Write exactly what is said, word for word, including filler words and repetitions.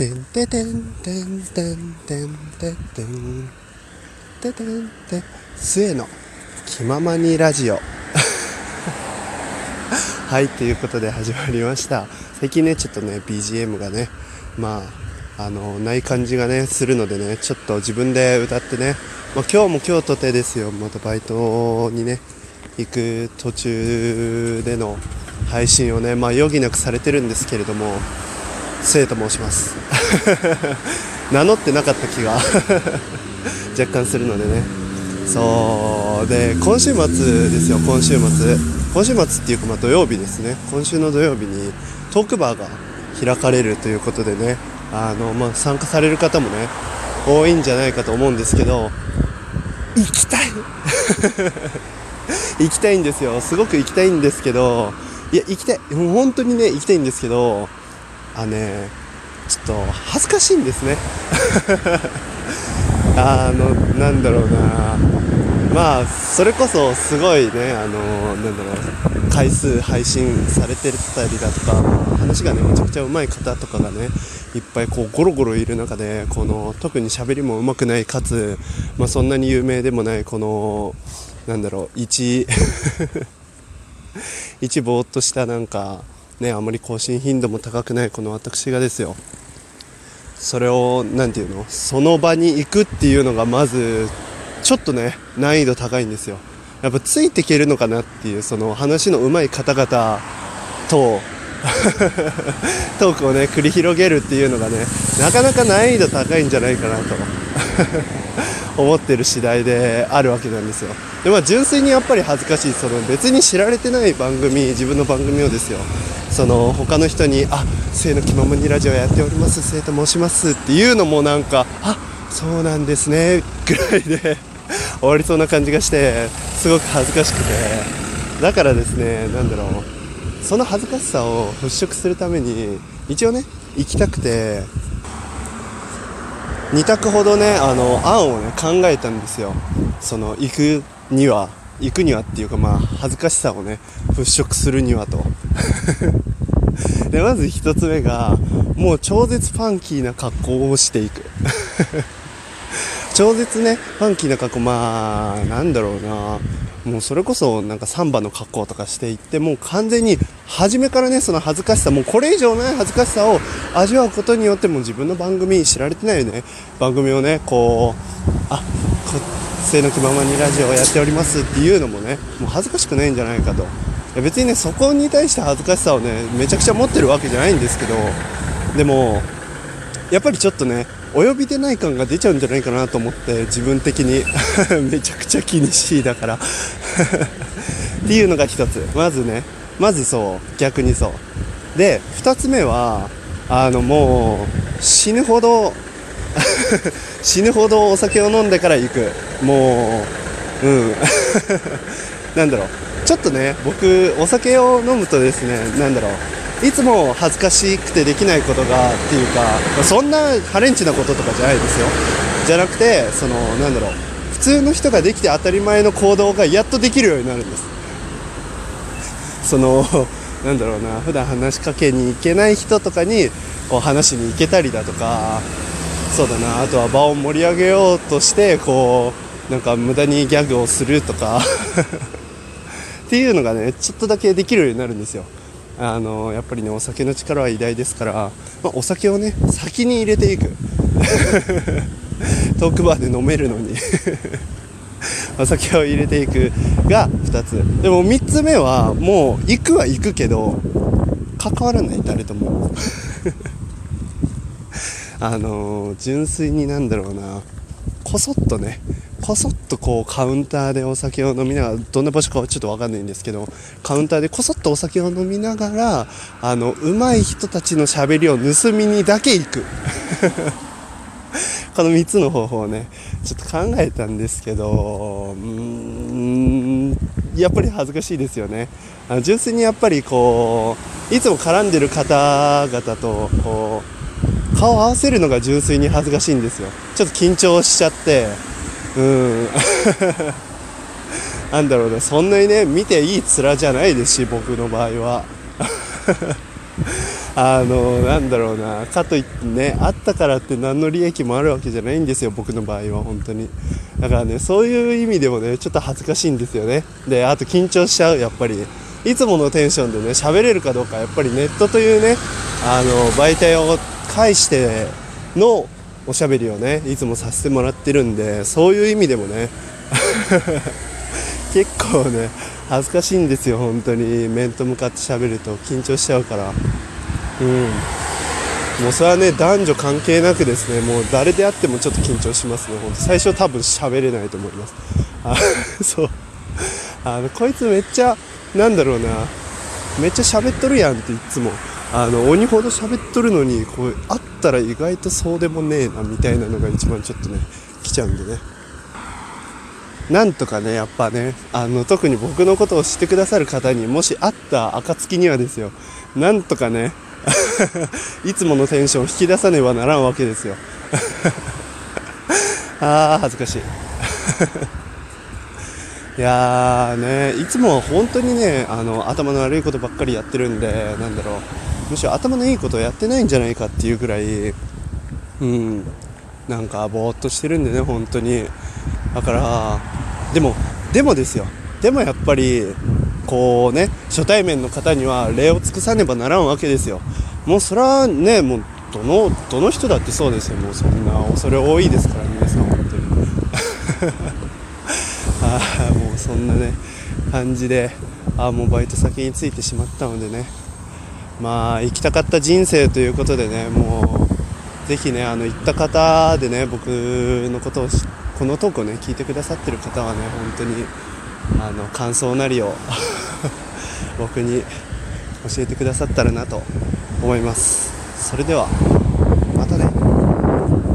てんててんてんてんてんてんてんててんてん末の気ままにラジオはい、ということで始まりました。最近ねちょっとね ビージーエム がねまああのない感じがねするのでねちょっと自分で歌ってね、まあ、今日も今日とてですよ。またバイトにね行く途中での配信をねまあ余儀なくされてるんですけれども、せいと申します名乗ってなかった気が若干するのでね。そうで今週末ですよ。今週末今週末っていうかまあ土曜日ですね。今週の土曜日にトークバーが開かれるということでね、あのまあ参加される方もね多いんじゃないかと思うんですけど、行きたい行きたいんですよ。すごく行きたいんですけど、いや行きたい、もう本当にね行きたいんですけど、あね、ちょっと恥ずかしいんですねあのなんだろうな、まあそれこそすごいねあのなんだろう回数配信されてたりだとか、話がねめちゃくちゃ上手い方とかがねいっぱいこうゴロゴロいる中で、この特に喋りも上手くないかつ、まあ、そんなに有名でもないこのなんだろう一一ぼーっとしたなんかね、あまり更新頻度も高くないこの私がですよ、それをなんていうのその場に行くっていうのがまずちょっとね難易度高いんですよ。やっぱついていけるのかなっていう、その話の上手い方々とトークをね繰り広げるっていうのがねなかなか難易度高いんじゃないかなと思ってる次第であるわけなんですよ。で、まあ、純粋にやっぱり恥ずかしい、その別に知られてない番組、自分の番組をですよ、その他の人にあ、せいの気ままにラジオやっておりますせいと申しますっていうのもなんかあ、そうなんですねぐらいで終わりそうな感じがしてすごく恥ずかしくて、だからですねなんだろうその恥ずかしさを払拭するために一応ね行きたくてに択ほどねあの案をね考えたんですよ。その行くには行くにはっていうかまあ恥ずかしさをね払拭するにはとでまず一つ目がもう超絶ファンキーな格好をしていく超絶ねファンキーな格好、まあなんだろうな、もうそれこそなんかサンバの格好とかしていって、もう完全に初めからねその恥ずかしさ、もうこれ以上ない恥ずかしさを味わうことによって、もう自分の番組、知られてないね番組をねこうあせいの気ままにラジオをやっておりますっていうのもねもう恥ずかしくないんじゃないかと。いや別にねそこに対して恥ずかしさをねめちゃくちゃ持ってるわけじゃないんですけど、でもやっぱりちょっとね及びでない感が出ちゃうんじゃないかなと思って、自分的にめちゃくちゃ気にしいだからっていうのが一つ、まずねまずそう逆にそうで、二つ目はあのもう死ぬほど死ぬほどお酒を飲んでから行く、もううんなんだろうちょっとね僕お酒を飲むとですねなんだろういつも恥ずかしくてできないことがっていうか、そんなハレンチなこととかじゃないですよ、じゃなくてそのなんだろう普通の人ができて当たり前の行動がやっとできるようになるんです。そのなんだろうな普段話しかけに行けない人とかにこう話しに行けたりだとか、そうだなあとは場を盛り上げようとしてこうなんか無駄にギャグをするとかっていうのがねちょっとだけできるようになるんですよ。あのやっぱりねお酒の力は偉大ですから、まあ、お酒をね先に入れていくトークバーで飲めるのにお酒を入れていくがふたつ。でもみっつめはもう行くは行くけど関わらない誰ともあの純粋になんだろうなこそっとねこそっとこうカウンターでお酒を飲みながら、どんな場所かはちょっとわかんないんですけど、カウンターでこそっとお酒を飲みながらあの上手い人たちの喋りを盗みにだけ行くこのみっつの方法をねちょっと考えたんですけど、うーんやっぱり恥ずかしいですよね。あの純粋にやっぱりこういつも絡んでる方々とこう顔を合わせるのが純粋に恥ずかしいんですよ。ちょっと緊張しちゃってうんなんだろうねそんなにね見ていい面じゃないですし僕の場合はあのなんだろうな、かといってね、あったからって何の利益もあるわけじゃないんですよ、僕の場合は本当に。だからね、そういう意味でもね、ちょっと恥ずかしいんですよね。で、あと緊張しちゃう、やっぱりいつものテンションでね喋れるかどうか、やっぱりネットというね、あの媒体を介してのおしゃべりをねいつもさせてもらってるんで、そういう意味でもね結構ね恥ずかしいんですよ、本当に。面と向かって喋ると緊張しちゃうから、うん、もうそれはね男女関係なくですね、もう誰であってもちょっと緊張しますね、本当。最初多分喋れないと思います。あそう、あのこいつめっちゃなんだろうな、めっちゃ喋っとるやんっていつも、あの鬼ほど喋っとるのに、こう会ったら意外とそうでもねえなみたいなのが一番ちょっとね来ちゃうんでね、なんとかね、やっぱね、あの特に僕のことを知ってくださる方にもし会った暁にはですよ、なんとかねいつものテンションを引き出さねばならんわけですよあー恥ずかしいいやーね、いつもは本当にね、あの頭の悪いことばっかりやってるんで、なんだろう、むしろ頭のいいことをやってないんじゃないかっていうぐらい、うん、なんかぼーっとしてるんでね、本当に。だからでもでもですよ、でもやっぱりこうね、初対面の方には礼を尽くさねばならんわけですよ。もうそれはね、もうどのどの人だってそうですよ。もうそんな恐れ多いですから皆さん本当にあ、もうそんなね感じで、あ、もうバイト先に着いてしまったのでね、まあ行きたかった人生ということでね、もうぜひね、あの行った方でね、僕のことを知ってこのトークをね聞いてくださってる方はね、本当にあの感想なりを僕に教えてくださったらなと思います。それでは。